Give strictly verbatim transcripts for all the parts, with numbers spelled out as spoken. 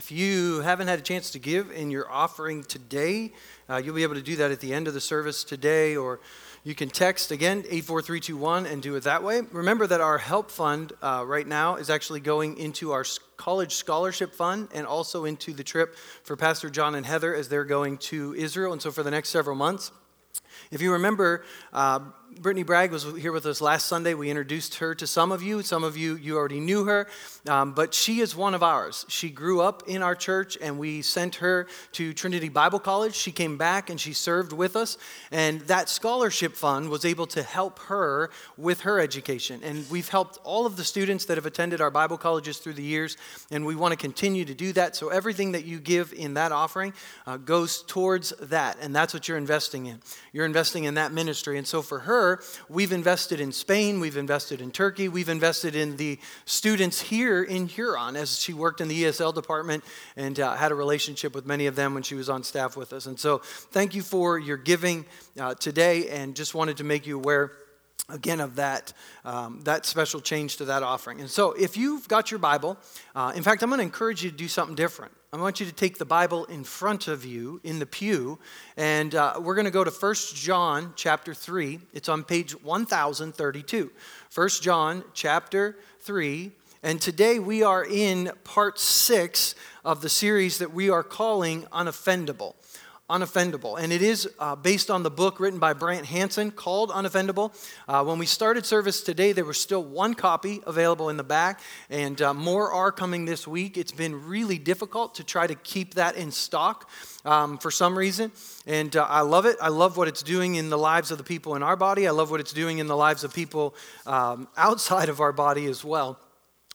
If you haven't had a chance to give in your offering today, uh, you'll be able to do that at the end of the service today, or you can text, again, eight four three two one and do it that way. Remember that our help fund uh, right now is actually going into our college scholarship fund and also into the trip for Pastor John and Heather as they're going to Israel. And so for the next several months, if you remember, uh, Brittany Bragg was here with us last Sunday. We introduced her to some of you. Some of you, you already knew her, um, but she is one of ours. She grew up in our church, and we sent her to Trinity Bible College. She came back, and she served with us, and that scholarship fund was able to help her with her education, and we've helped all of the students that have attended our Bible colleges through the years, and we want to continue to do that, so everything that you give in that offering uh, goes towards that, and that's what you're investing in. You're investing in that ministry, and so for her, we've invested in Spain, we've invested in Turkey, we've invested in the students here in Huron as she worked in the E S L department and uh, had a relationship with many of them when she was on staff with us. And so thank you for your giving uh, today, and just wanted to make you aware again of that, um, that special change to that offering. And so if you've got your Bible, uh, in fact, I'm going to encourage you to do something different. I want you to take the Bible in front of you in the pew, and uh, we're going to go to First John chapter three. It's on page one thousand thirty-two. First John chapter three, and today we are in part six of the series that we are calling Unoffendable. Unoffendable, and it is uh, based on the book written by Brant Hansen called Unoffendable. Uh, when we started service today, there was still one copy available in the back, and uh, more are coming this week. It's been really difficult to try to keep that in stock um, for some reason, and uh, I love it. I love what it's doing in the lives of the people in our body. I love what it's doing in the lives of people um, outside of our body as well.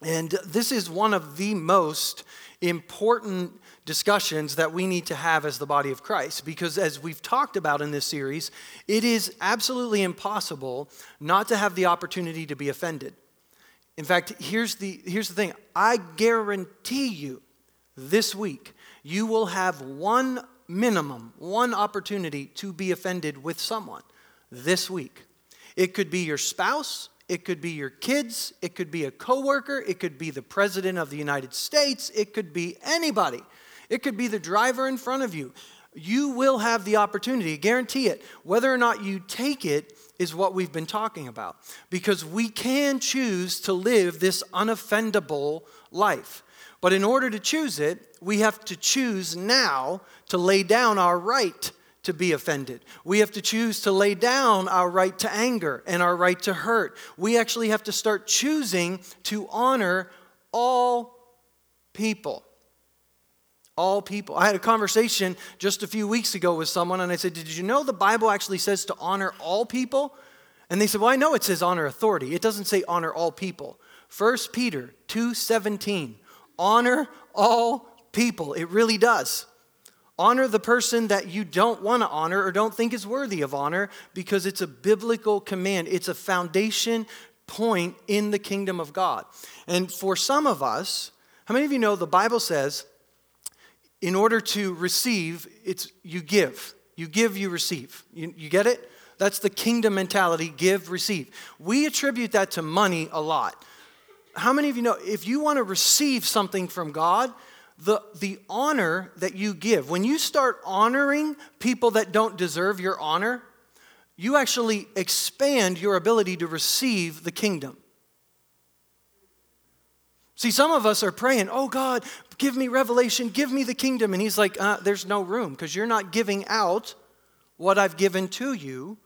And this is one of the most important discussions that we need to have as the body of Christ, because as we've talked about in this series, it is absolutely impossible not to have the opportunity to be offended. In fact, here's the, here's the thing. I guarantee you this week, you will have one minimum, one opportunity to be offended with someone this week. It could be your spouse. It could be your kids, it could be a coworker, it could be the president of the United States, it could be anybody. It could be the driver in front of you. You will have the opportunity, guarantee it. Whether or not you take it is what we've been talking about, because we can choose to live this unoffendable life. But in order to choose it, we have to choose now to lay down our right to be offended. We have to choose to lay down our right to anger and our right to hurt. We actually have to start choosing to honor all people. All people. I had a conversation just a few weeks ago with someone, and I said, "Did you know the Bible actually says to honor all people?" And they said, "Well, I know it says honor authority. It doesn't say honor all people." First Peter two seventeen, honor all people. It really does. Honor the person that you don't want to honor or don't think is worthy of honor, because it's a biblical command. It's a foundation point in the kingdom of God. And for some of us, how many of you know the Bible says in order to receive, it's you give. You give, you receive. You, you get it? That's the kingdom mentality, give, receive. We attribute that to money a lot. How many of you know if you want to receive something from God, The, the honor that you give, when you start honoring people that don't deserve your honor, you actually expand your ability to receive the kingdom. See, some of us are praying, "Oh God, give me revelation, give me the kingdom." And he's like, uh, there's no room, because you're not giving out what I've given to you.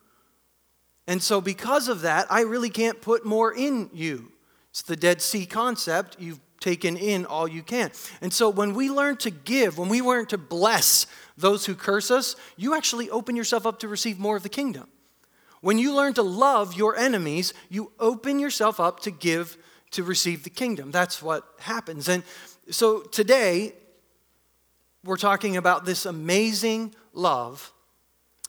And so because of that, I really can't put more in you. It's the Dead Sea concept. You've taken in all you can. And so when we learn to give, when we learn to bless those who curse us, you actually open yourself up to receive more of the kingdom. When you learn to love your enemies, you open yourself up to give, to receive the kingdom. That's what happens. And so today, we're talking about this amazing love.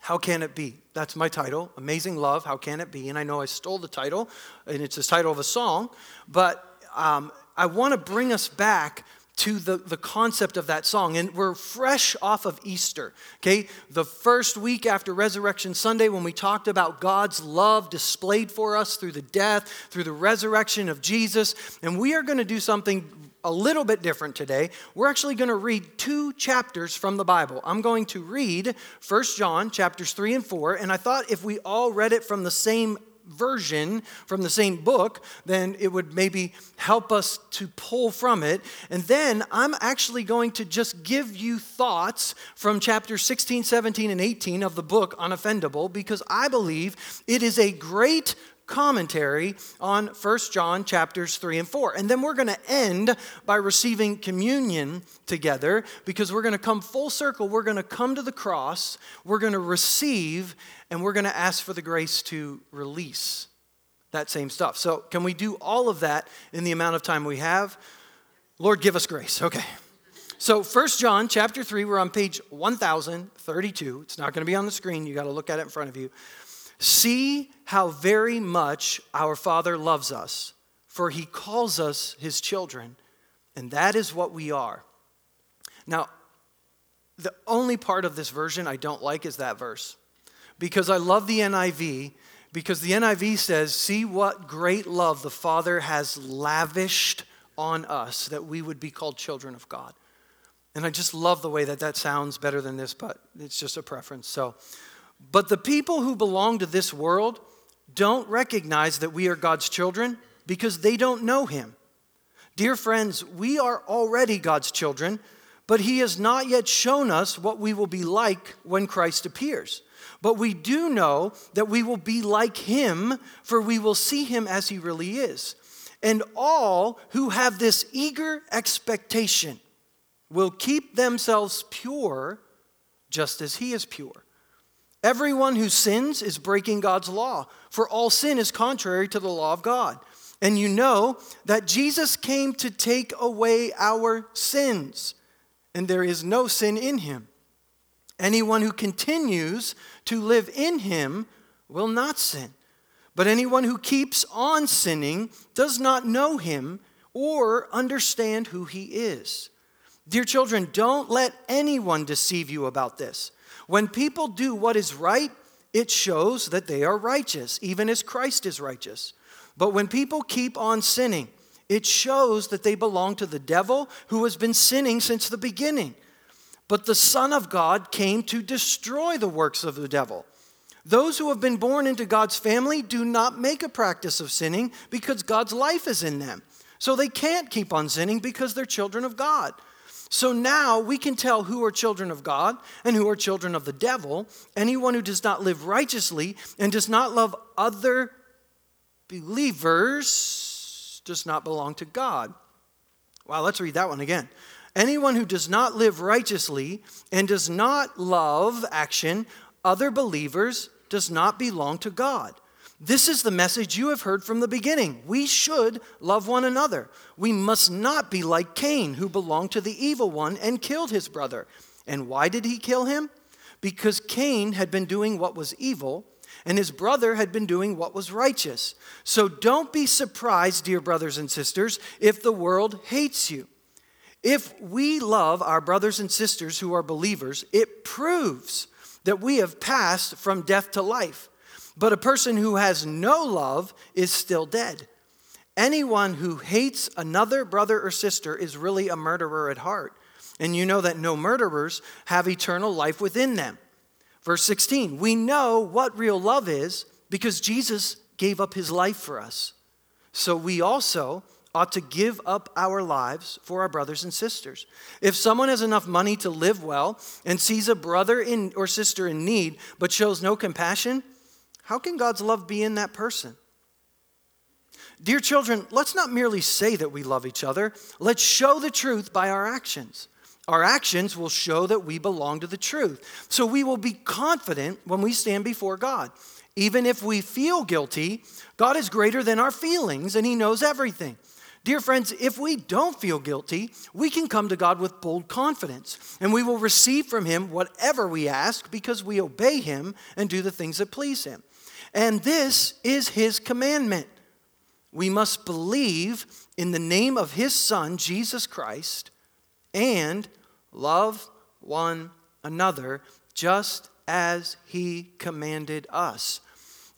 How can it be? That's my title, Amazing Love, How Can It Be? And I know I stole the title, and it's the title of a song, but um, I want to bring us back to the, the concept of that song. And we're fresh off of Easter, okay? The first week after Resurrection Sunday, when we talked about God's love displayed for us through the death, through the resurrection of Jesus. And we are going to do something a little bit different today. We're actually going to read two chapters from the Bible. I'm going to read First John chapters three and four, and I thought if we all read it from the same version, from the same book, then it would maybe help us to pull from it. And then I'm actually going to just give you thoughts from chapters sixteen, seventeen, and eighteen of the book Unoffendable, because I believe it is a great commentary on First John chapters three and four. And then we're going to end by receiving communion together, because we're going to come full circle. We're going to come to the cross. We're going to receive, and we're going to ask for the grace to release that same stuff. So can we do all of that in the amount of time we have? Lord, give us grace. Okay. So First John chapter three, we're on page one thousand thirty-two. It's not going to be on the screen. You got to look at it in front of you. See how very much our Father loves us, for he calls us his children, and that is what we are. Now, the only part of this version I don't like is that verse, because I love the N I V, because the N I V says, see what great love the Father has lavished on us, that we would be called children of God. And I just love the way that that sounds better than this, but it's just a preference, so... But the people who belong to this world don't recognize that we are God's children, because they don't know him. Dear friends, we are already God's children, but he has not yet shown us what we will be like when Christ appears. But we do know that we will be like him, for we will see him as he really is. And all who have this eager expectation will keep themselves pure, just as he is pure. Everyone who sins is breaking God's law, for all sin is contrary to the law of God. And you know that Jesus came to take away our sins, and there is no sin in him. Anyone who continues to live in him will not sin. But anyone who keeps on sinning does not know him or understand who he is. Dear children, don't let anyone deceive you about this. When people do what is right, it shows that they are righteous, even as Christ is righteous. But when people keep on sinning, it shows that they belong to the devil, who has been sinning since the beginning. But the Son of God came to destroy the works of the devil. Those who have been born into God's family do not make a practice of sinning, because God's life is in them. So they can't keep on sinning, because they're children of God. So now we can tell who are children of God and who are children of the devil. Anyone who does not live righteously and does not love other believers does not belong to God. Wow, let's read that one again. Anyone who does not live righteously and does not love action, other believers does not belong to God. This is the message you have heard from the beginning. We should love one another. We must not be like Cain, who belonged to the evil one and killed his brother. And why did he kill him? Because Cain had been doing what was evil, and his brother had been doing what was righteous. So don't be surprised, dear brothers and sisters, if the world hates you. If we love our brothers and sisters who are believers, it proves that we have passed from death to life. But a person who has no love is still dead. Anyone who hates another brother or sister is really a murderer at heart. And you know that no murderers have eternal life within them. Verse sixteen, we know what real love is, because Jesus gave up his life for us. So we also ought to give up our lives for our brothers and sisters. If someone has enough money to live well and sees a brother in, or sister in need but shows no compassion, how can God's love be in that person? Dear children, let's not merely say that we love each other. Let's show the truth by our actions. Our actions will show that we belong to the truth. So we will be confident when we stand before God. Even if we feel guilty, God is greater than our feelings, and he knows everything. Dear friends, if we don't feel guilty, we can come to God with bold confidence, and we will receive from him whatever we ask, because we obey him and do the things that please him. And this is his commandment. We must believe in the name of his Son, Jesus Christ, and love one another, just as he commanded us.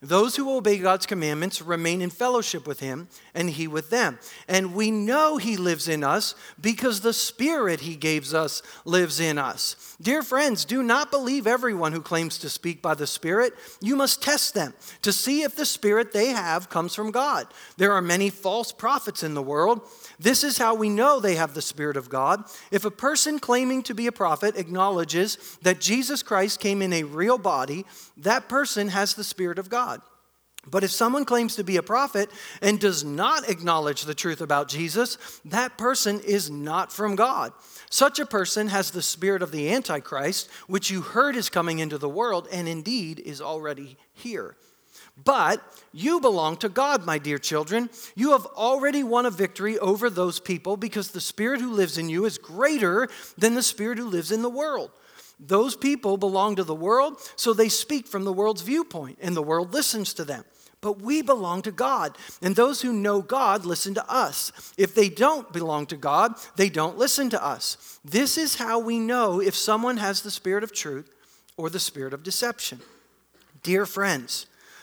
Those who obey God's commandments remain in fellowship with him and he with them. And we know he lives in us because the Spirit he gives us lives in us. Dear friends, do not believe everyone who claims to speak by the Spirit. You must test them to see if the Spirit they have comes from God. There are many false prophets in the world. This is how we know they have the Spirit of God. If a person claiming to be a prophet acknowledges that Jesus Christ came in a real body, that person has the Spirit of God. But if someone claims to be a prophet and does not acknowledge the truth about Jesus, that person is not from God. Such a person has the spirit of the Antichrist, which you heard is coming into the world and indeed is already here. But you belong to God, my dear children. You have already won a victory over those people because the spirit who lives in you is greater than the spirit who lives in the world. Those people belong to the world, so they speak from the world's viewpoint, and the world listens to them. But we belong to God, and those who know God listen to us. If they don't belong to God, they don't listen to us. This is how we know if someone has the spirit of truth or the spirit of deception. Dear friends,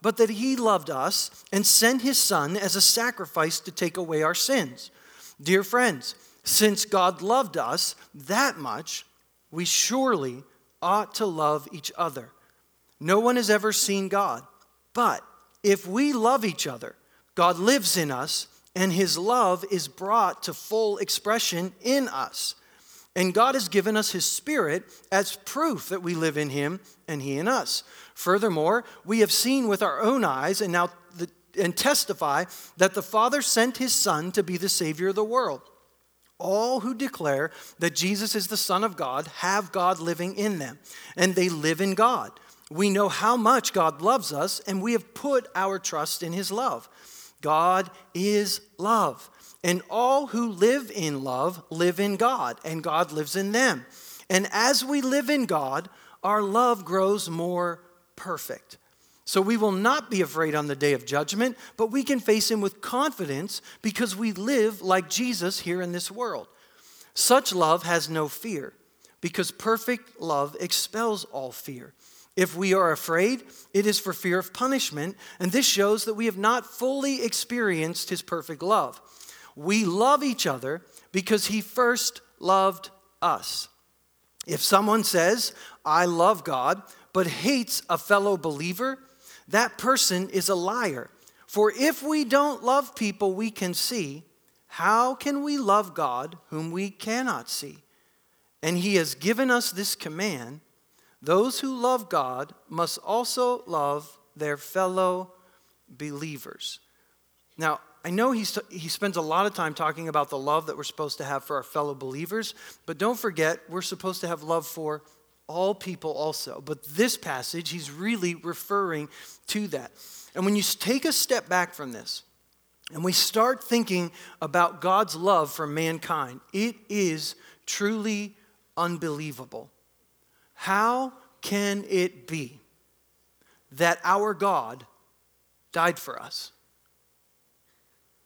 but that he loved us and sent his Son as a sacrifice to take away our sins. Dear friends, since God loved us that much, we surely ought to love each other. No one has ever seen God, but if we love each other, God lives in us and his love is brought to full expression in us. And God has given us his Spirit as proof that we live in him and he in us. Furthermore, we have seen with our own eyes and now the, and testify that the Father sent his Son to be the Savior of the world. All who declare that Jesus is the Son of God have God living in them, and they live in God. We know how much God loves us, and we have put our trust in his love. God is love. And all who live in love live in God, and God lives in them. And as we live in God, our love grows more perfect. So we will not be afraid on the day of judgment, but we can face him with confidence because we live like Jesus here in this world. Such love has no fear because perfect love expels all fear. If we are afraid, it is for fear of punishment, and this shows that we have not fully experienced his perfect love. We love each other because he first loved us. If someone says, I love God, but hates a fellow believer, that person is a liar. For if we don't love people we can see, how can we love God whom we cannot see? And he has given us this command, those who love God must also love their fellow believers. Now, I know he he spends a lot of time talking about the love that we're supposed to have for our fellow believers, but don't forget, we're supposed to have love for all people also. But this passage, he's really referring to that. And when you take a step back from this, and we start thinking about God's love for mankind, it is truly unbelievable. How can it be that our God died for us?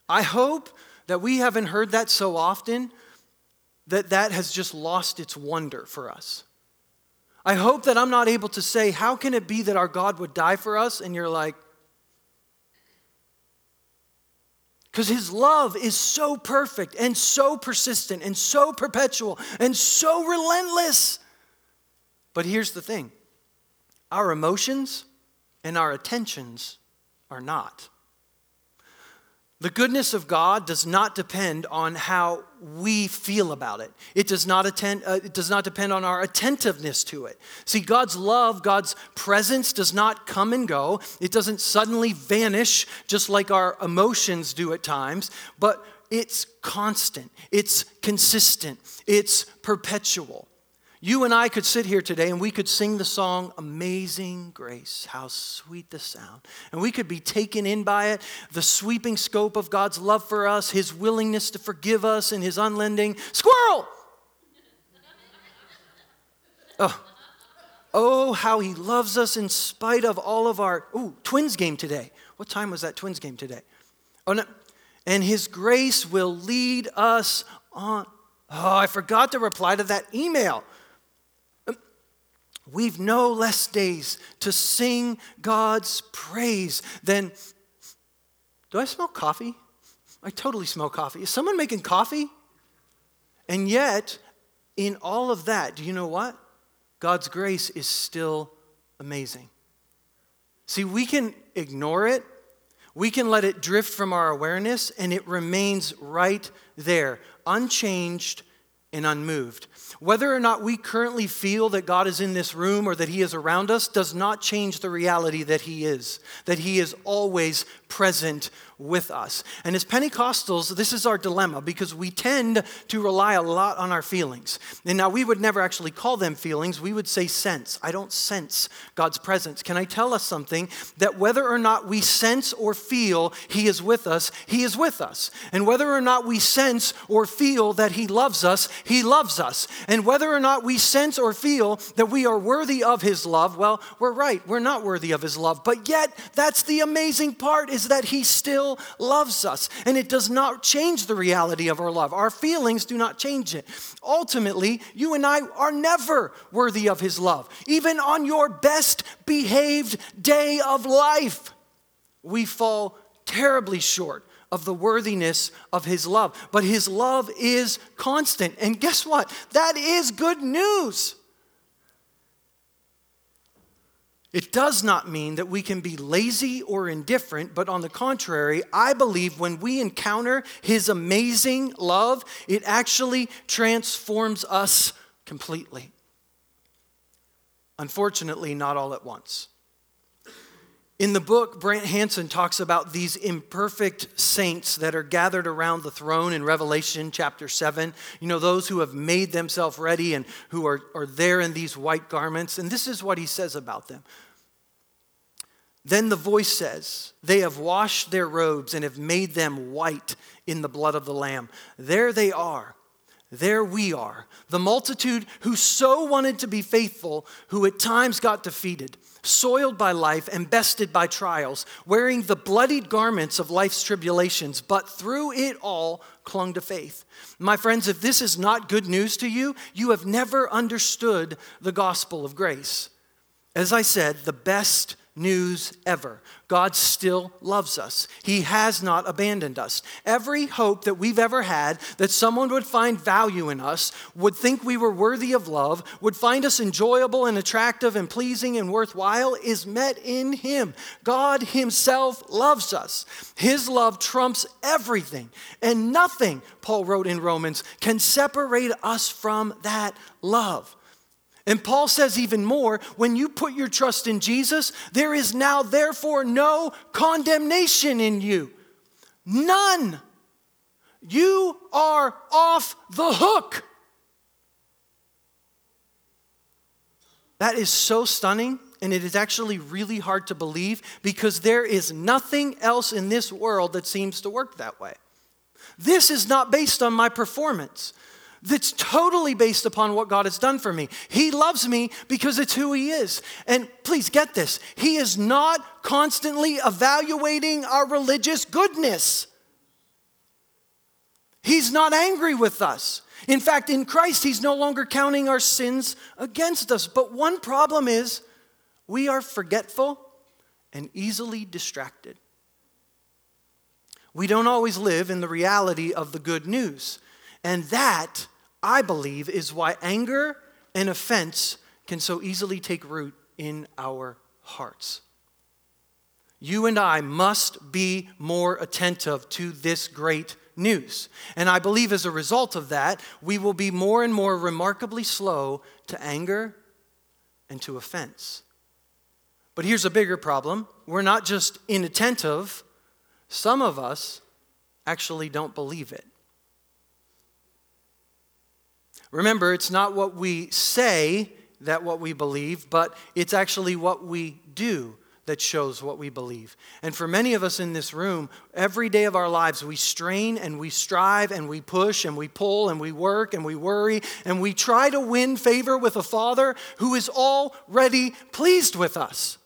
I hope that we haven't heard that so often that that has just lost its wonder for us. I hope that I'm not able to say, how can it be that our God would die for us? And you're like, because his love is so perfect and so persistent and so perpetual and so relentless. But here's the thing. Our emotions and our attentions are not. The goodness of God does not depend on how we feel about it. It does not attend, uh, it does not depend on our attentiveness to it. See, God's love, God's presence does not come and go. It doesn't suddenly vanish just like our emotions do at times, but it's constant, it's consistent, it's perpetual. You and I could sit here today and we could sing the song, Amazing Grace, how sweet the sound. And we could be taken in by it, the sweeping scope of God's love for us, his willingness to forgive us, and his unending squirrel. Oh, oh, how he loves us in spite of all of our, ooh, Twins game today. What time was that Twins game today? Oh, no. And his grace will lead us on. Oh, I forgot to reply to that email. We've no less days to sing God's praise than, do I smell coffee? I totally smell coffee. Is someone making coffee? And yet, in all of that, do you know what? God's grace is still amazing. See, we can ignore it. We can let it drift from our awareness, and it remains right there, unchanged and unmoved. Whether or not we currently feel that God is in this room or that he is around us does not change the reality that he is, that he is always present with us. And as Pentecostals, this is our dilemma, because we tend to rely a lot on our feelings. And now we would never actually call them feelings. We would say sense. I don't sense God's presence. Can I tell us something? That whether or not we sense or feel he is with us, he is with us. And whether or not we sense or feel that he loves us, he loves us. And whether or not we sense or feel that we are worthy of his love, well, we're right. We're not worthy of his love. But yet, that's the amazing part, is that he still loves us, and it does not change the reality of our love. Our feelings do not change it. Ultimately, you and I are never worthy of his love. Even on your best behaved day of life, we fall terribly short of the worthiness of his love. But his love is constant, and guess what? That is good news. It does not mean that we can be lazy or indifferent, but on the contrary, I believe when we encounter his amazing love, it actually transforms us completely. Unfortunately, not all at once. In the book, Brant Hansen talks about these imperfect saints that are gathered around the throne in Revelation chapter seven. You know, those who have made themselves ready and who are, are there in these white garments. And this is what he says about them. Then the voice says, they have washed their robes and have made them white in the blood of the Lamb. There they are. There we are, the multitude who so wanted to be faithful, who at times got defeated, soiled by life and bested by trials, wearing the bloodied garments of life's tribulations, but through it all clung to faith. My friends, if this is not good news to you, you have never understood the gospel of grace. As I said, the best news ever. God still loves us. He has not abandoned us. Every hope that we've ever had that someone would find value in us, would think we were worthy of love, would find us enjoyable and attractive and pleasing and worthwhile is met in him. God himself loves us. His love trumps everything, and nothing, Paul wrote in Romans, can separate us from that love. And Paul says even more, when you put your trust in Jesus, there is now therefore no condemnation in you. None. You are off the hook. That is so stunning, and it is actually really hard to believe, because there is nothing else in this world that seems to work that way. This is not based on my performance. That's totally based upon what God has done for me. He loves me because it's who he is. And please get this. He is not constantly evaluating our religious goodness. He's not angry with us. In fact, in Christ, he's no longer counting our sins against us. But one problem is we are forgetful and easily distracted. We don't always live in the reality of the good news. And that, I believe, is why anger and offense can so easily take root in our hearts. You and I must be more attentive to this great news. And I believe as a result of that, we will be more and more remarkably slow to anger and to offense. But here's a bigger problem. We're not just inattentive. Some of us actually don't believe it. Remember, it's not what we say that what we believe, but it's actually what we do that shows what we believe. And for many of us in this room, every day of our lives, we strain and we strive and we push and we pull and we work and we worry and we try to win favor with a Father who is already pleased with us.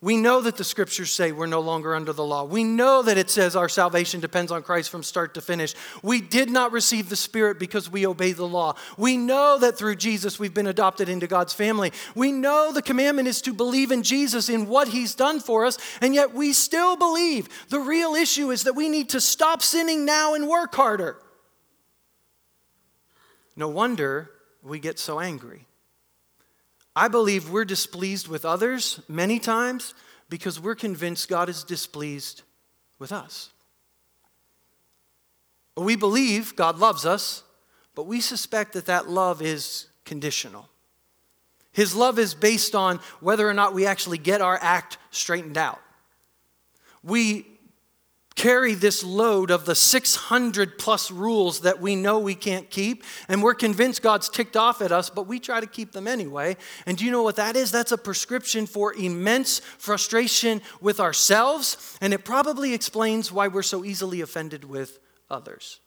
We know that the scriptures say we're no longer under the law. We know that it says our salvation depends on Christ from start to finish. We did not receive the Spirit because we obey the law. We know that through Jesus we've been adopted into God's family. We know the commandment is to believe in Jesus, in what he's done for us, and yet we still believe. The real issue is that we need to stop sinning now and work harder. No wonder we get so angry. I believe we're displeased with others many times because we're convinced God is displeased with us. We believe God loves us, but we suspect that that love is conditional. His love is based on whether or not we actually get our act straightened out. We carry this load of the six hundred plus rules that we know we can't keep, and we're convinced God's ticked off at us, but we try to keep them anyway. And do you know what that is? That's a prescription for immense frustration with ourselves, and it probably explains why we're so easily offended with others.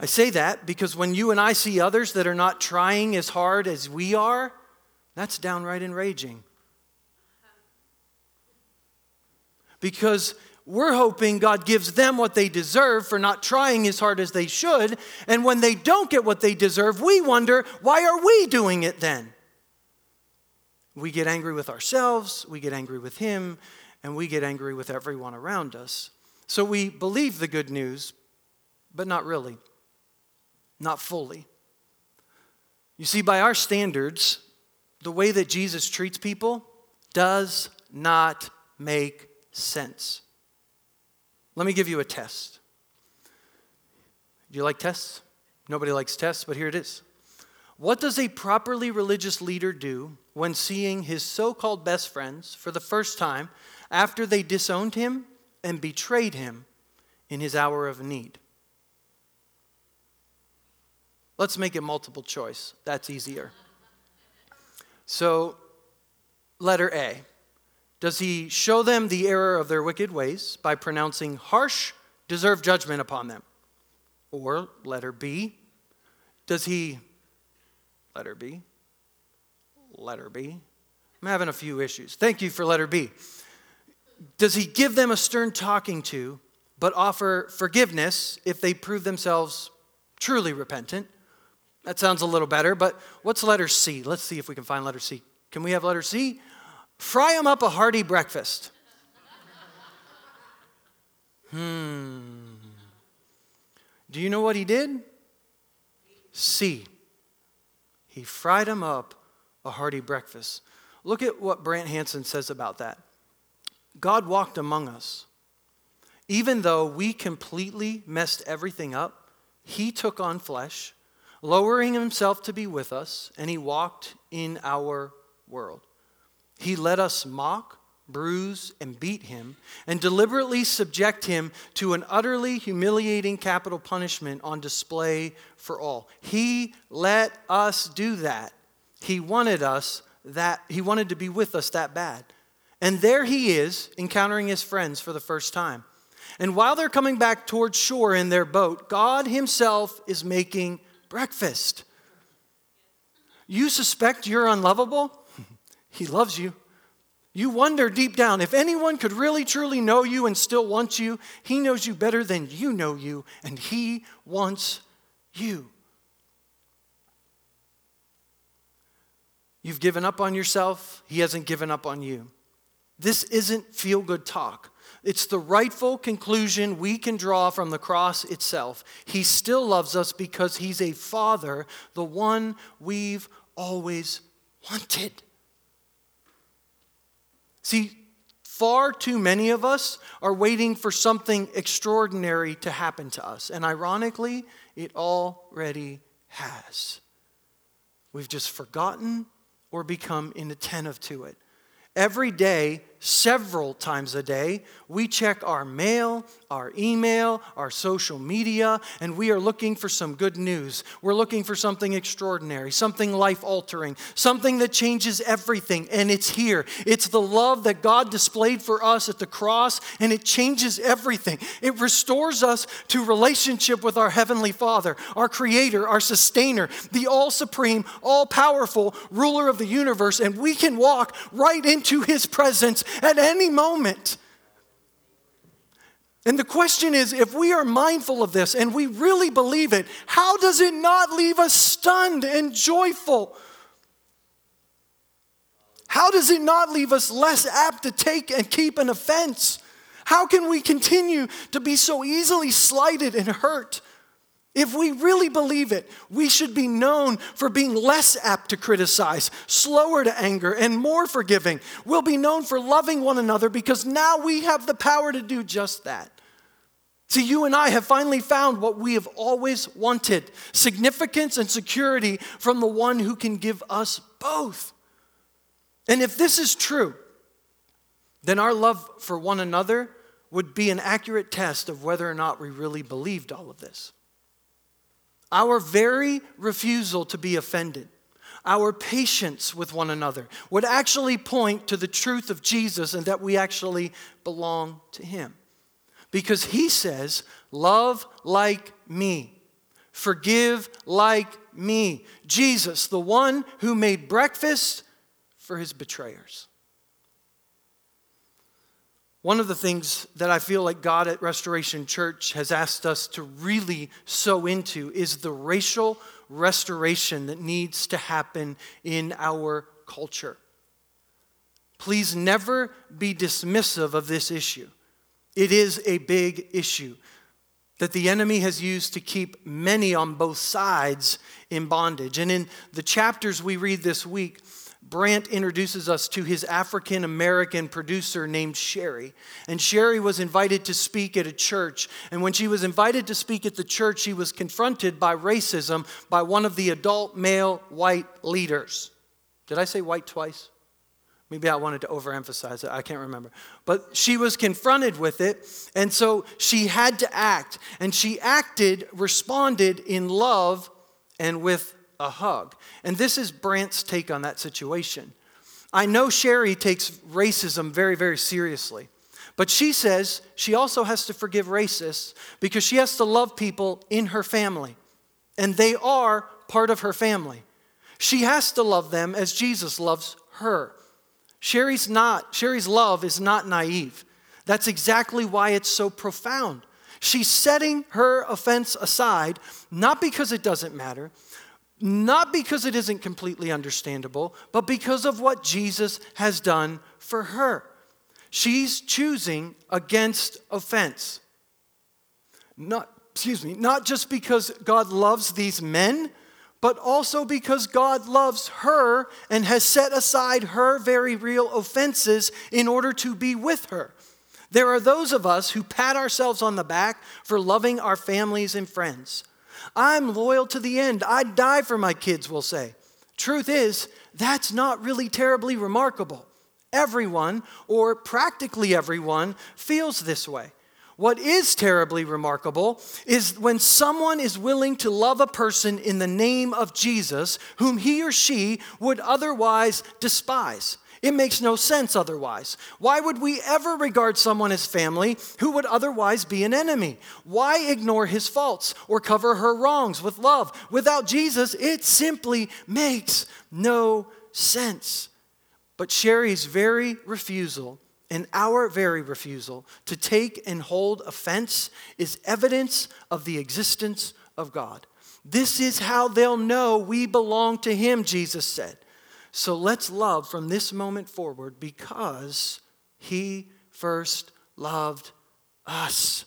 I say that because when you and I see others that are not trying as hard as we are, that's downright enraging. Because we're hoping God gives them what they deserve for not trying as hard as they should. And when they don't get what they deserve, we wonder, why are we doing it then? We get angry with ourselves, we get angry with him, and we get angry with everyone around us. So we believe the good news, but not really, not fully. You see, by our standards, the way that Jesus treats people does not make sense. Let me give you a test. Do you like tests? Nobody likes tests, but here it is. What does a properly religious leader do when seeing his so-called best friends for the first time after they disowned him and betrayed him in his hour of need? Let's make it multiple choice. That's easier. So, letter A. Does he show them the error of their wicked ways by pronouncing harsh, deserved judgment upon them? Or, letter B, does he, letter B, letter B, I'm having a few issues. Thank you for letter B. Does he give them a stern talking to, but offer forgiveness if they prove themselves truly repentant? That sounds a little better, but what's letter C? Let's see if we can find letter C. Can we have letter C? Fry them up a hearty breakfast. Hmm. Do you know what he did? C. He fried them up a hearty breakfast. Look at what Brant Hansen says about that. God walked among us. Even though we completely messed everything up, he took on flesh, lowering himself to be with us, and he walked in our world. He let us mock, bruise, and beat him, and deliberately subject him to an utterly humiliating capital punishment on display for all. He let us do that. He wanted us that, he wanted to be with us that bad. And there he is, encountering his friends for the first time. And while they're coming back towards shore in their boat, God himself is making breakfast. You suspect you're unlovable? He loves you. You wonder deep down, if anyone could really truly know you and still want you, he knows you better than you know you, and he wants you. You've given up on yourself. He hasn't given up on you. This isn't feel-good talk. It's the rightful conclusion we can draw from the cross itself. He still loves us because he's a Father, the one we've always wanted. See, far too many of us are waiting for something extraordinary to happen to us. And ironically, it already has. We've just forgotten or become inattentive to it. Every day, several times a day. We check our mail, our email, our social media, and we are looking for some good news. We're looking for something extraordinary, something life-altering, something that changes everything, and it's here. It's the love that God displayed for us at the cross, and it changes everything. It restores us to relationship with our Heavenly Father, our Creator, our Sustainer, the all-supreme, all-powerful ruler of the universe, and we can walk right into His presence at any moment. And the question is, if we are mindful of this and we really believe it, how does it not leave us stunned and joyful? How does it not leave us less apt to take and keep an offense? How can we continue to be so easily slighted and hurt? If we really believe it, we should be known for being less apt to criticize, slower to anger, and more forgiving. We'll be known for loving one another because now we have the power to do just that. See, you and I have finally found what we have always wanted, significance and security from the one who can give us both. And if this is true, then our love for one another would be an accurate test of whether or not we really believed all of this. Our very refusal to be offended, our patience with one another, would actually point to the truth of Jesus and that we actually belong to Him. Because He says, love like me, forgive like me. Jesus, the one who made breakfast for His betrayers. One of the things that I feel like God at Restoration Church has asked us to really sow into is the racial restoration that needs to happen in our culture. Please never be dismissive of this issue. It is a big issue that the enemy has used to keep many on both sides in bondage. And in the chapters we read this week, Brant introduces us to his African-American producer named Sherry. And Sherry was invited to speak at a church. And when she was invited to speak at the church, she was confronted by racism by one of the adult male white leaders. Did I say white twice? Maybe I wanted to overemphasize it. I can't remember. But she was confronted with it, and so she had to act. And she acted, responded in love and with a hug. And this is Brant's take on that situation. I know Sherry takes racism very, very seriously, but she says she also has to forgive racists because she has to love people in her family, and they are part of her family. She has to love them as Jesus loves her. Sherry's not, Sherry's love is not naive. That's exactly why it's so profound. She's setting her offense aside, not because it doesn't matter, not because it isn't completely understandable, but because of what Jesus has done for her. She's choosing against offense. Not, excuse me, not just because God loves these men, but also because God loves her and has set aside her very real offenses in order to be with her. There are those of us who pat ourselves on the back for loving our families and friends. I'm loyal to the end. I'd die for my kids, we'll say. Truth is, that's not really terribly remarkable. Everyone, or practically everyone, feels this way. What is terribly remarkable is when someone is willing to love a person in the name of Jesus, whom he or she would otherwise despise. It makes no sense otherwise. Why would we ever regard someone as family who would otherwise be an enemy? Why ignore his faults or cover her wrongs with love? Without Jesus, it simply makes no sense. But Sherry's very refusal and our very refusal to take and hold offense is evidence of the existence of God. This is how they'll know we belong to Him, Jesus said. So let's love from this moment forward because He first loved us.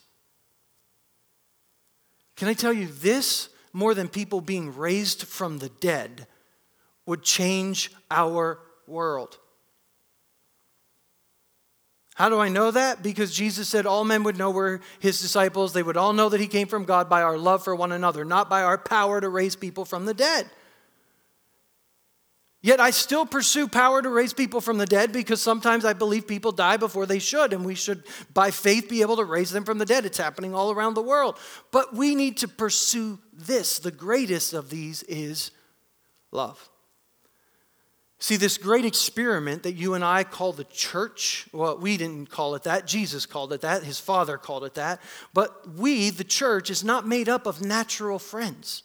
Can I tell you, this, more than people being raised from the dead, would change our world. How do I know that? Because Jesus said all men would know we're His disciples. They would all know that He came from God by our love for one another, not by our power to raise people from the dead. Yet I still pursue power to raise people from the dead because sometimes I believe people die before they should, and we should, by faith, be able to raise them from the dead. It's happening all around the world. But we need to pursue this. The greatest of these is love. See, this great experiment that you and I call the church, well, we didn't call it that. Jesus called it that. His Father called it that. But we, the church, is not made up of natural friends.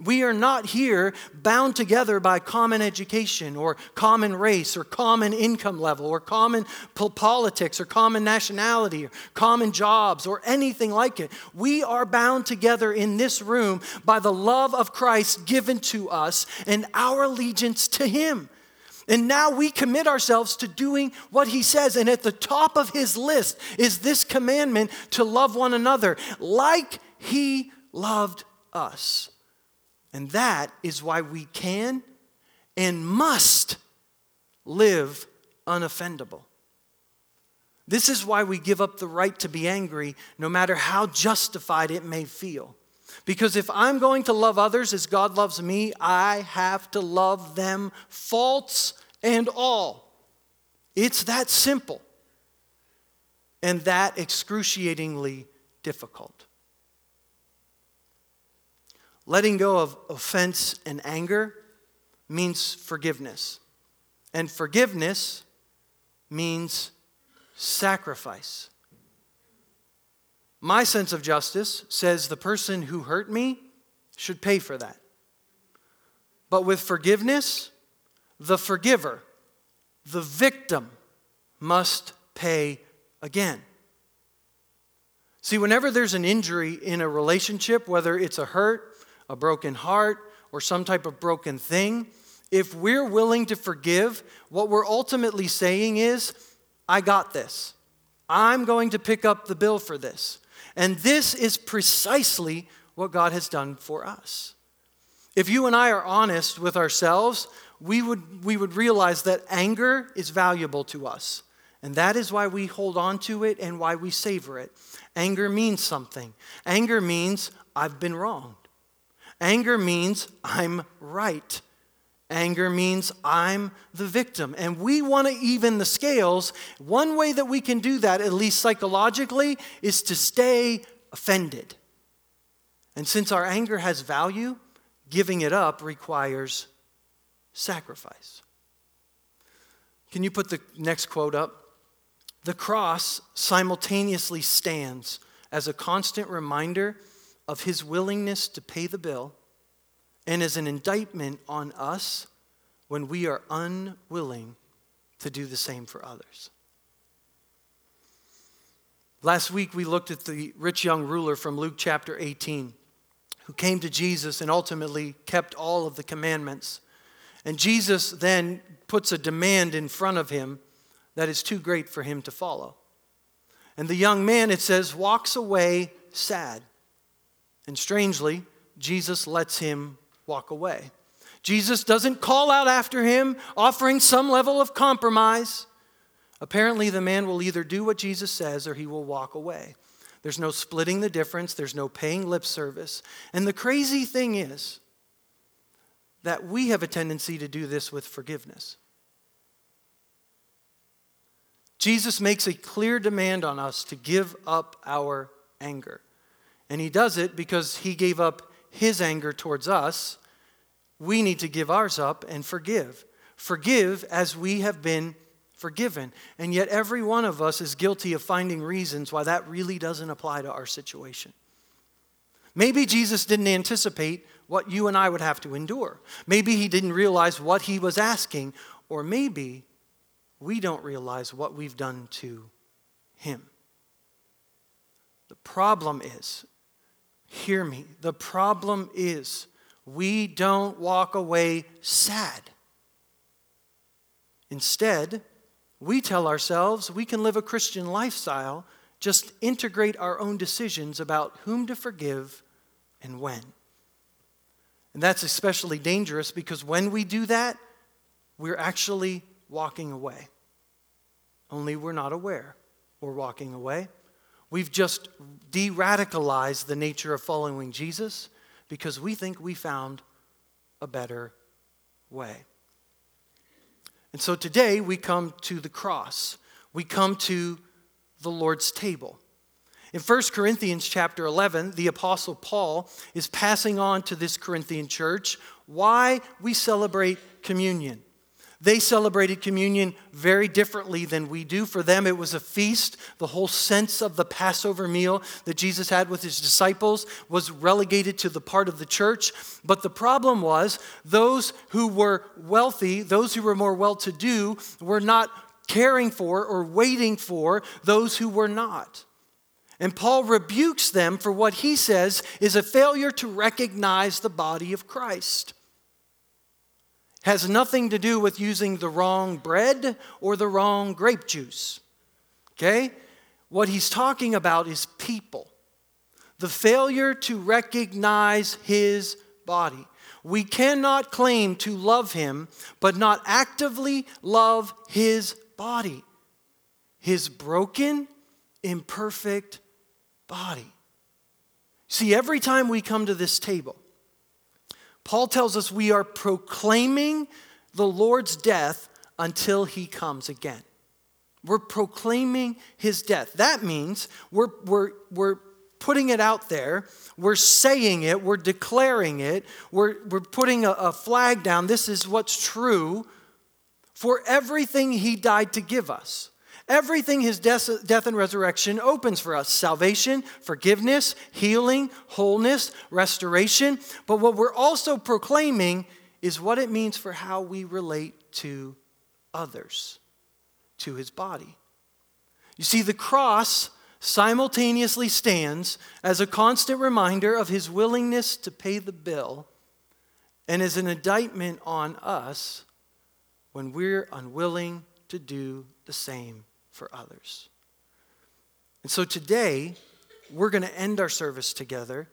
We are not here bound together by common education or common race or common income level or common politics or common nationality or common jobs or anything like it. We are bound together in this room by the love of Christ given to us and our allegiance to Him. And now we commit ourselves to doing what He says. And at the top of His list is this commandment to love one another like He loved us. And that is why we can and must live unoffendable. This is why we give up the right to be angry, no matter how justified it may feel. Because if I'm going to love others as God loves me, I have to love them, faults and all. It's that simple. And that excruciatingly difficult. Letting go of offense and anger means forgiveness. And forgiveness means sacrifice. My sense of justice says the person who hurt me should pay for that. But with forgiveness, the forgiver, the victim, must pay again. See, whenever there's an injury in a relationship, whether it's a hurt, a broken heart, or some type of broken thing, if we're willing to forgive, what we're ultimately saying is, I got this. I'm going to pick up the bill for this. And this is precisely what God has done for us. If you and I are honest with ourselves, we would, we would realize that anger is valuable to us. And that is why we hold on to it and why we savor it. Anger means something. Anger means I've been wronged. Anger means I'm right. Anger means I'm the victim. And we want to even the scales. One way that we can do that, at least psychologically, is to stay offended. And since our anger has value, giving it up requires sacrifice. Can you put the next quote up? The cross simultaneously stands as a constant reminder of His willingness to pay the bill and as an indictment on us when we are unwilling to do the same for others. Last week we looked at the rich young ruler from Luke chapter eighteen who came to Jesus and ultimately kept all of the commandments. And Jesus then puts a demand in front of him that is too great for him to follow. And the young man, it says, walks away sad. And strangely, Jesus lets him walk away. Jesus doesn't call out after him, offering some level of compromise. Apparently, the man will either do what Jesus says or he will walk away. There's no splitting the difference. There's no paying lip service. And the crazy thing is that we have a tendency to do this with forgiveness. Jesus makes a clear demand on us to give up our anger. And He does it because He gave up His anger towards us. We need to give ours up and forgive. Forgive as we have been forgiven. And yet every one of us is guilty of finding reasons why that really doesn't apply to our situation. Maybe Jesus didn't anticipate what you and I would have to endure. Maybe He didn't realize what He was asking. Or maybe we don't realize what we've done to Him. The problem is, hear me, the problem is we don't walk away sad. Instead, we tell ourselves we can live a Christian lifestyle, just integrate our own decisions about whom to forgive and when. And that's especially dangerous because when we do that, we're actually walking away. Only we're not aware we're walking away. We've just de-radicalized the nature of following Jesus because we think we found a better way. And so today we come to the cross. We come to the Lord's table. In First Corinthians chapter eleven, the Apostle Paul is passing on to this Corinthian church why we celebrate communion. They celebrated communion very differently than we do. For them, it was a feast. The whole sense of the Passover meal that Jesus had with his disciples was relegated to the part of the church. But the problem was those who were wealthy, those who were more well-to-do, were not caring for or waiting for those who were not. And Paul rebukes them for what he says is a failure to recognize the body of Christ. Has nothing to do with using the wrong bread or the wrong grape juice. Okay? What he's talking about is people. The failure to recognize his body. We cannot claim to love him, but not actively love his body. His broken, imperfect body. See, every time we come to this table, Paul tells us we are proclaiming the Lord's death until he comes again. We're proclaiming his death. That means we're, we're, we're putting it out there. We're saying it. We're declaring it. We're, we're putting a, a flag down. This is what's true for everything he died to give us. Everything his death, death and resurrection opens for us. Salvation, forgiveness, healing, wholeness, restoration. But what we're also proclaiming is what it means for how we relate to others, to his body. You see, the cross simultaneously stands as a constant reminder of his willingness to pay the bill and as an indictment on us when we're unwilling to do the same for others. And so today, we're going to end our service together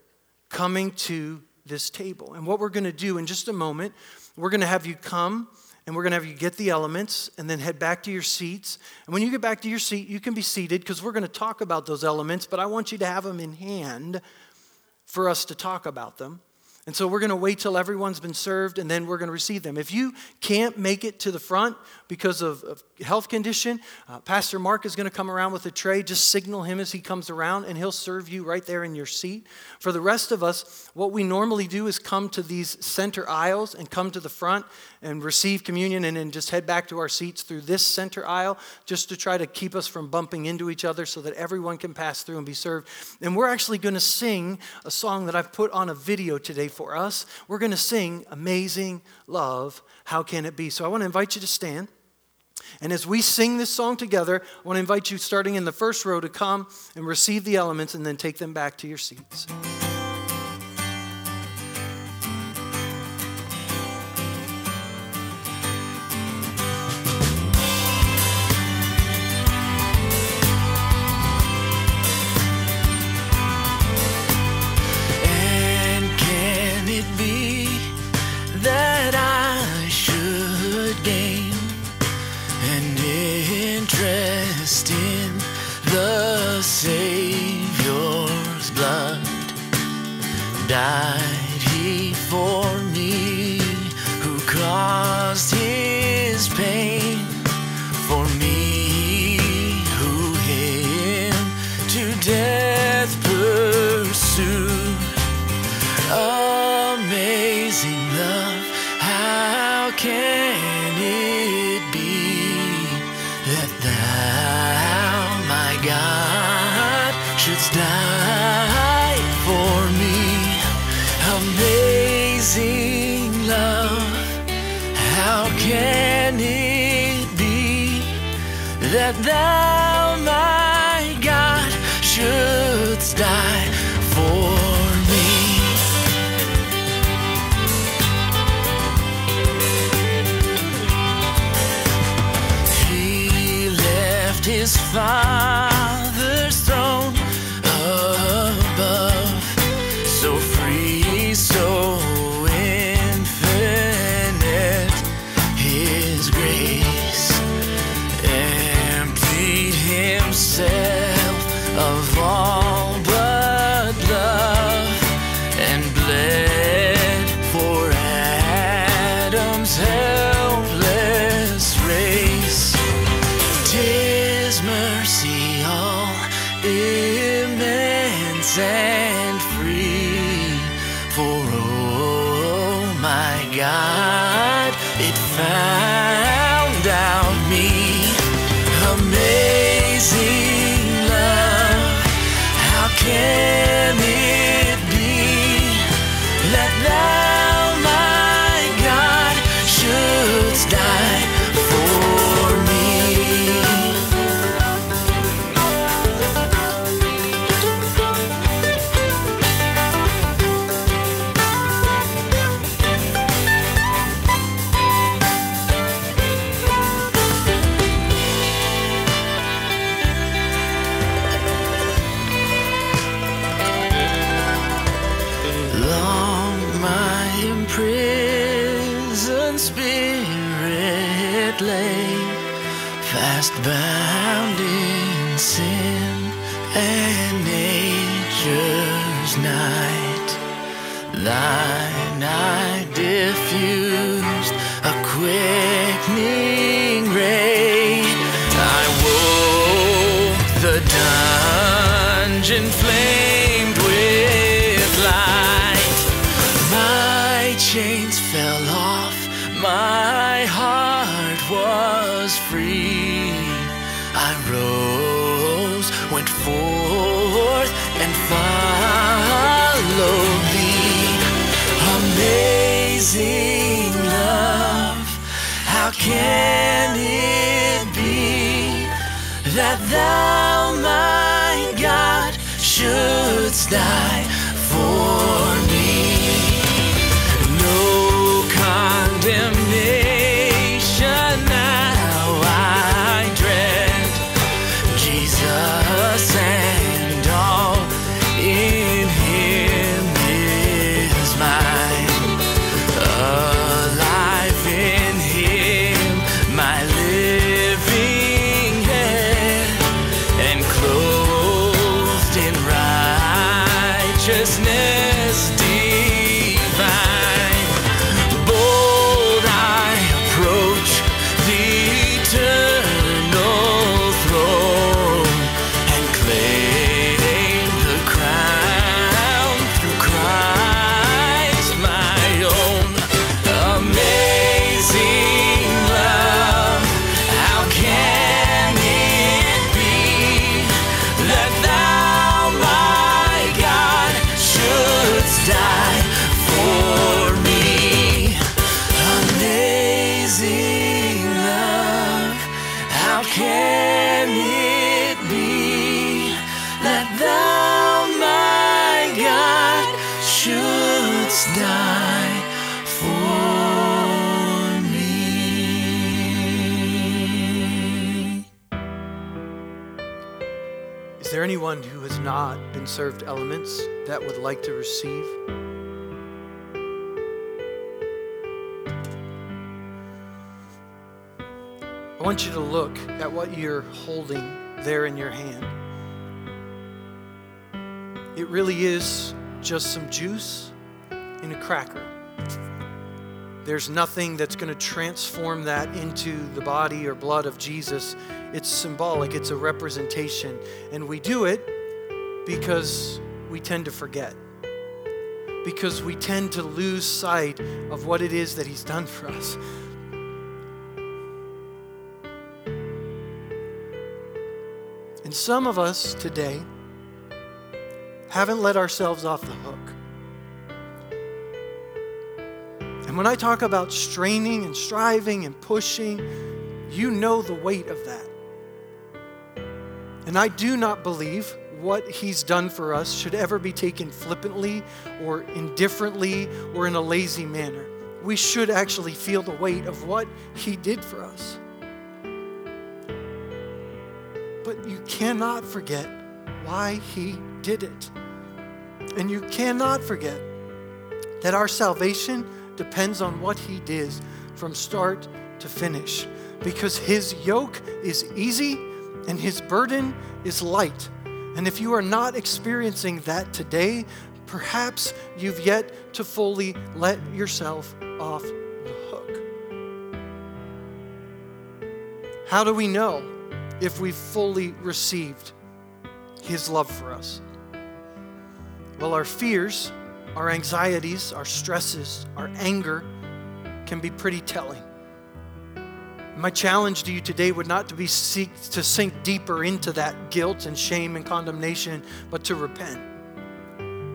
coming to this table. And what we're going to do in just a moment, we're going to have you come and we're going to have you get the elements and then head back to your seats. And when you get back to your seat, you can be seated because we're going to talk about those elements, but I want you to have them in hand for us to talk about them. And so we're going to wait till everyone's been served, and then we're going to receive them. If you can't make it to the front because of, of health condition, uh, Pastor Mark is going to come around with a tray. Just signal him as he comes around, and he'll serve you right there in your seat. For the rest of us, what we normally do is come to these center aisles and come to the front and receive communion, and then just head back to our seats through this center aisle just to try to keep us from bumping into each other so that everyone can pass through and be served. And we're actually going to sing a song that I've put on a video today for us. We're going to sing Amazing Love, How Can It Be? So I want to invite you to stand. And as we sing this song together, I want to invite you, starting in the first row, to come and receive the elements and then take them back to your seats. Died he for me, who caused his pain, for me who him to death pursued. Amazing love, how can it be that thou, my God, shouldst die for me? Amazing love, how can it be that thou, my God, shouldst die for me? He left his Father's throne above, so free, so infinite, his grace emptied himself of all but love and bled for Adam's helpless race. and free, for oh my God, it found out me. Amazing love, how can it be that thou, my God, shouldst die for me? Bound in sin and nature's night, thine eye diffused a quickening ray. I woke, the dungeon flamed with light, my chains fell off, my heart was free. I rose, went forth, and followed thee. Amazing love, how can it be that thou, my God, shouldst die for me? No condemnation. Anyone who has not been served elements that would like to receive? I want you to look at what you're holding there in your hand. It really is just some juice and a cracker. There's nothing that's going to transform that into the body or blood of Jesus. It's symbolic. It's a representation. And we do it because we tend to forget, because we tend to lose sight of what it is that he's done for us. And some of us today haven't let ourselves off the hook. And when I talk about straining and striving and pushing, you know the weight of that. And I do not believe what he's done for us should ever be taken flippantly or indifferently or in a lazy manner. We should actually feel the weight of what he did for us. But you cannot forget why he did it. And you cannot forget that our salvation depends on what he did from start to finish, because his yoke is easy and his burden is light. And if you are not experiencing that today, perhaps you've yet to fully let yourself off the hook. How do we know if we've fully received his love for us? Well, our fears, our anxieties, our stresses, our anger can be pretty telling. My challenge to you today would not to be seek to sink deeper into that guilt and shame and condemnation, but to repent.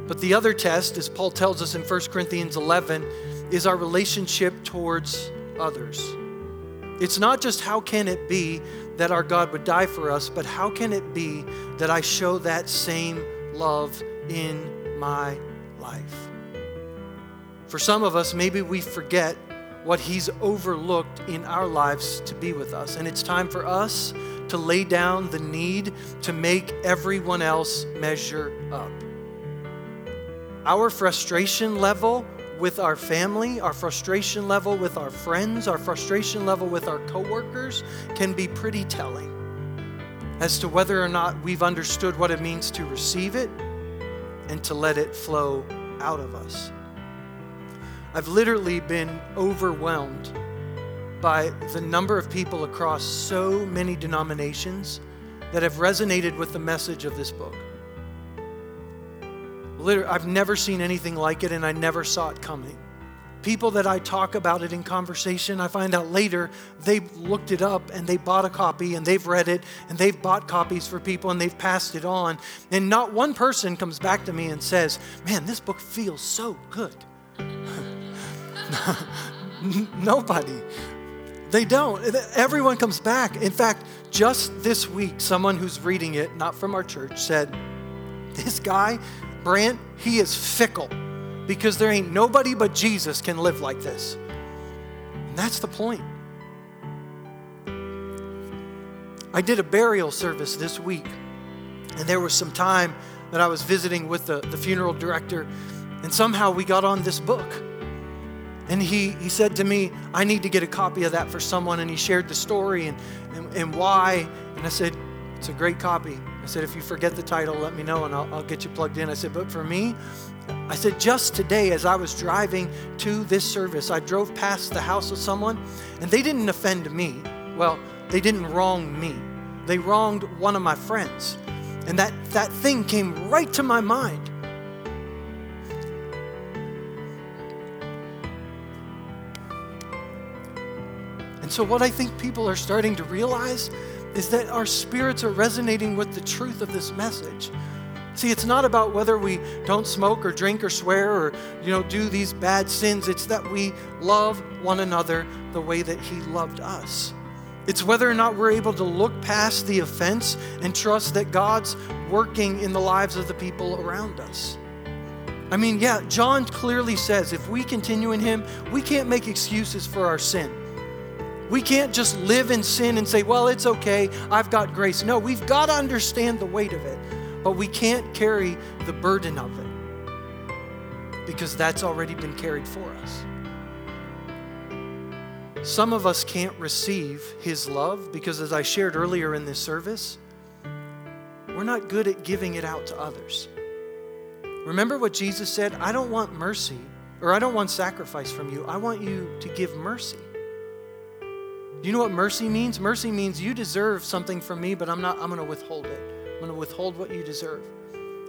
But the other test, as Paul tells us in First Corinthians eleven, is our relationship towards others. It's not just how can it be that our God would die for us, but how can it be that I show that same love in my life? For some of us, maybe we forget what he's overlooked in our lives to be with us. And it's time for us to lay down the need to make everyone else measure up. Our frustration level with our family, our frustration level with our friends, our frustration level with our coworkers can be pretty telling as to whether or not we've understood what it means to receive it and to let it flow out of us. I've literally been overwhelmed by the number of people across so many denominations that have resonated with the message of this book. Literally, I've never seen anything like it, and I never saw it coming. People that I talk about it in conversation, I find out later, they looked it up and they bought a copy and they've read it and they've bought copies for people and they've passed it on. And not one person comes back to me and says, "Man, this book feels so good." Nobody. They don't. Everyone comes back. In fact, just this week, someone who's reading it, not from our church, said, "This guy, Brant, he is fickle because there ain't nobody but Jesus can live like this." And that's the point. I did a burial service this week, and there was some time that I was visiting with the, the funeral director, and somehow we got on this book. And he, he said to me, "I need to get a copy of that for someone." And he shared the story and, and, and why. And I said, "It's a great copy." I said, "If you forget the title, let me know and I'll, I'll get you plugged in." I said, "But for me," I said, "just today as I was driving to this service, I drove past the house of someone and they didn't offend me. Well, they didn't wrong me. They wronged one of my friends. And that, that thing came right to my mind." And so what I think people are starting to realize is that our spirits are resonating with the truth of this message. See, it's not about whether we don't smoke or drink or swear or, you know, do these bad sins. It's that we love one another the way that he loved us. It's whether or not we're able to look past the offense and trust that God's working in the lives of the people around us. I mean, yeah, John clearly says if we continue in him, we can't make excuses for our sin. We can't just live in sin and say, "Well, it's okay, I've got grace." No, we've got to understand the weight of it, but we can't carry the burden of it because that's already been carried for us. Some of us can't receive his love because, as I shared earlier in this service, we're not good at giving it out to others. Remember what Jesus said, "I don't want mercy, or I don't want sacrifice from you. I want you to give mercy." Do you know what mercy means? Mercy means you deserve something from me, but I'm not, I'm going to withhold it. I'm going to withhold what you deserve.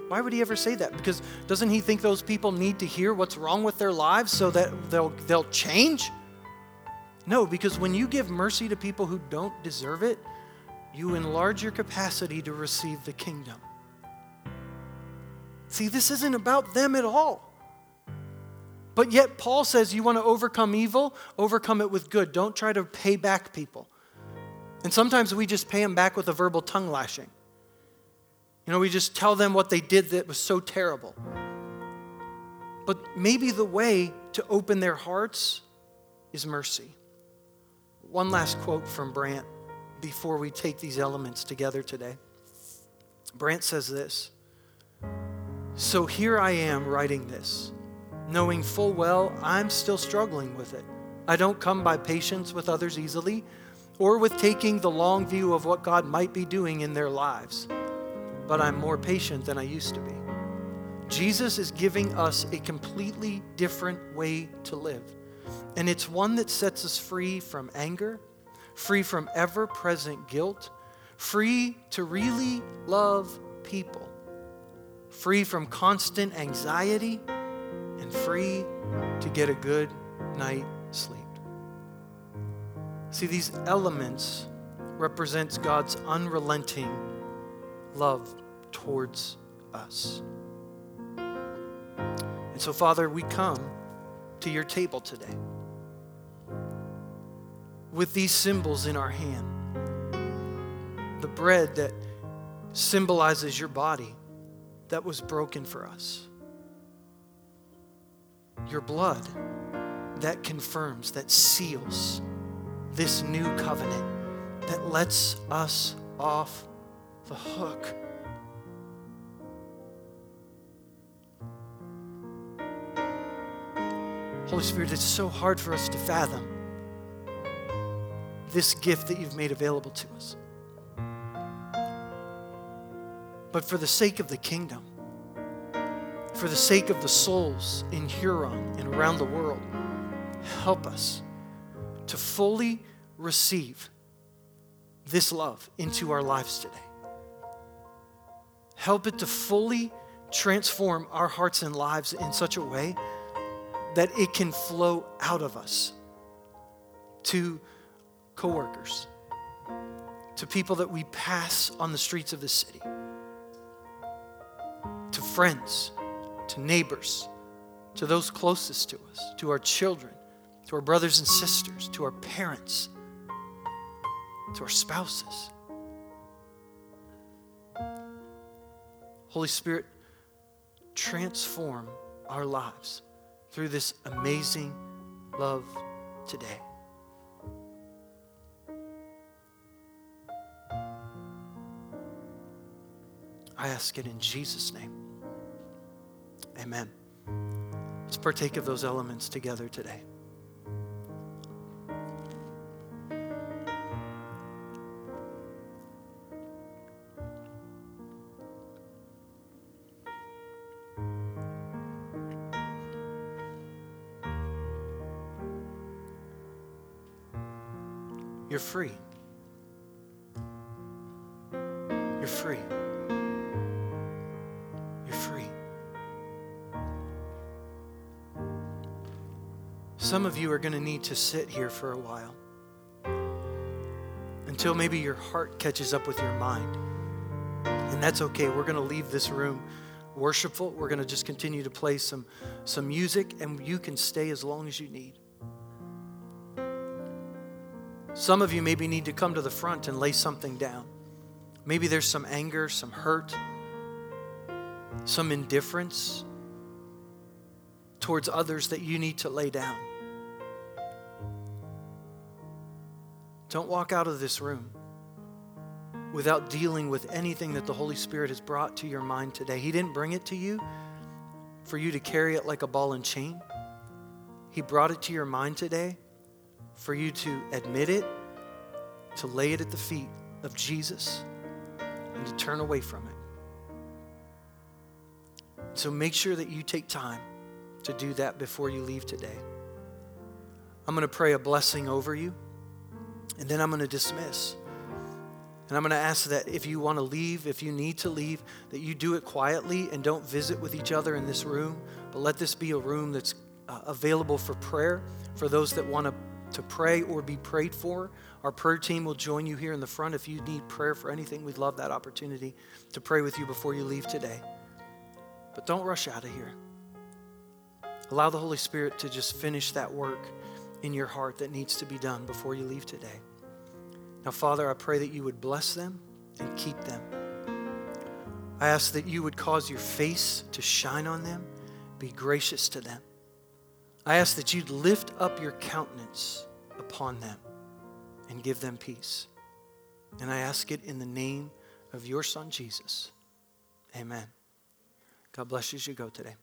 Why would he ever say that? Because doesn't he think those people need to hear what's wrong with their lives so that they'll, they'll change? No, because when you give mercy to people who don't deserve it, you enlarge your capacity to receive the kingdom. See, this isn't about them at all. But yet Paul says you want to overcome evil, overcome it with good. Don't try to pay back people. And sometimes we just pay them back with a verbal tongue lashing. You know, we just tell them what they did that was so terrible. But maybe the way to open their hearts is mercy. One last quote from Brant before we take these elements together today. Brant says this, "So here I am writing this, knowing full well I'm still struggling with it. I don't come by patience with others easily or with taking the long view of what God might be doing in their lives, but I'm more patient than I used to be." Jesus is giving us a completely different way to live, and it's one that sets us free from anger, free from ever-present guilt, free to really love people free from constant anxiety, and free to get a good night's sleep. See, these elements represents God's unrelenting love towards us. And so, Father, we come to your table today with these symbols in our hand. The bread that symbolizes your body that was broken for us. Your blood that confirms, that seals this new covenant, that lets us off the hook. Holy Spirit, it's so hard for us to fathom this gift that you've made available to us. But for the sake of the kingdom, for the sake of the souls in Huron and around the world, help us to fully receive this love into our lives today. Help it to fully transform our hearts and lives in such a way that it can flow out of us to coworkers, to people that we pass on the streets of the city, to friends, to neighbors, to those closest to us, to our children, to our brothers and sisters, to our parents, to our spouses. Holy Spirit, transform our lives through this amazing love today. I ask it in Jesus' name. Amen. Let's partake of those elements together today. You're free. You're free. You're free. Some of you are going to need to sit here for a while until maybe your heart catches up with your mind. And that's okay. We're going to leave this room worshipful. We're going to just continue to play some, some music, and you can stay as long as you need. Some of you maybe need to come to the front and lay something down. Maybe there's some anger, some hurt, some indifference towards others that you need to lay down. Don't walk out of this room without dealing with anything that the Holy Spirit has brought to your mind today. He didn't bring it to you for you to carry it like a ball and chain. He brought it to your mind today for you to admit it, to lay it at the feet of Jesus, and to turn away from it. So make sure that you take time to do that before you leave today. I'm going to pray a blessing over you, and then I'm going to dismiss. And I'm going to ask that if you want to leave, if you need to leave, that you do it quietly and don't visit with each other in this room, but let this be a room that's uh, available for prayer for those that want to to pray or be prayed for. Our prayer team will join you here in the front. If you need prayer for anything, we'd love that opportunity to pray with you before you leave today. But don't rush out of here. Allow the Holy Spirit to just finish that work in your heart that needs to be done before you leave today. Now, Father, I pray that you would bless them and keep them. I ask that you would cause your face to shine on them, be gracious to them. I ask that you'd lift up your countenance upon them and give them peace. And I ask it in the name of your Son, Jesus. Amen. God bless you as you go today.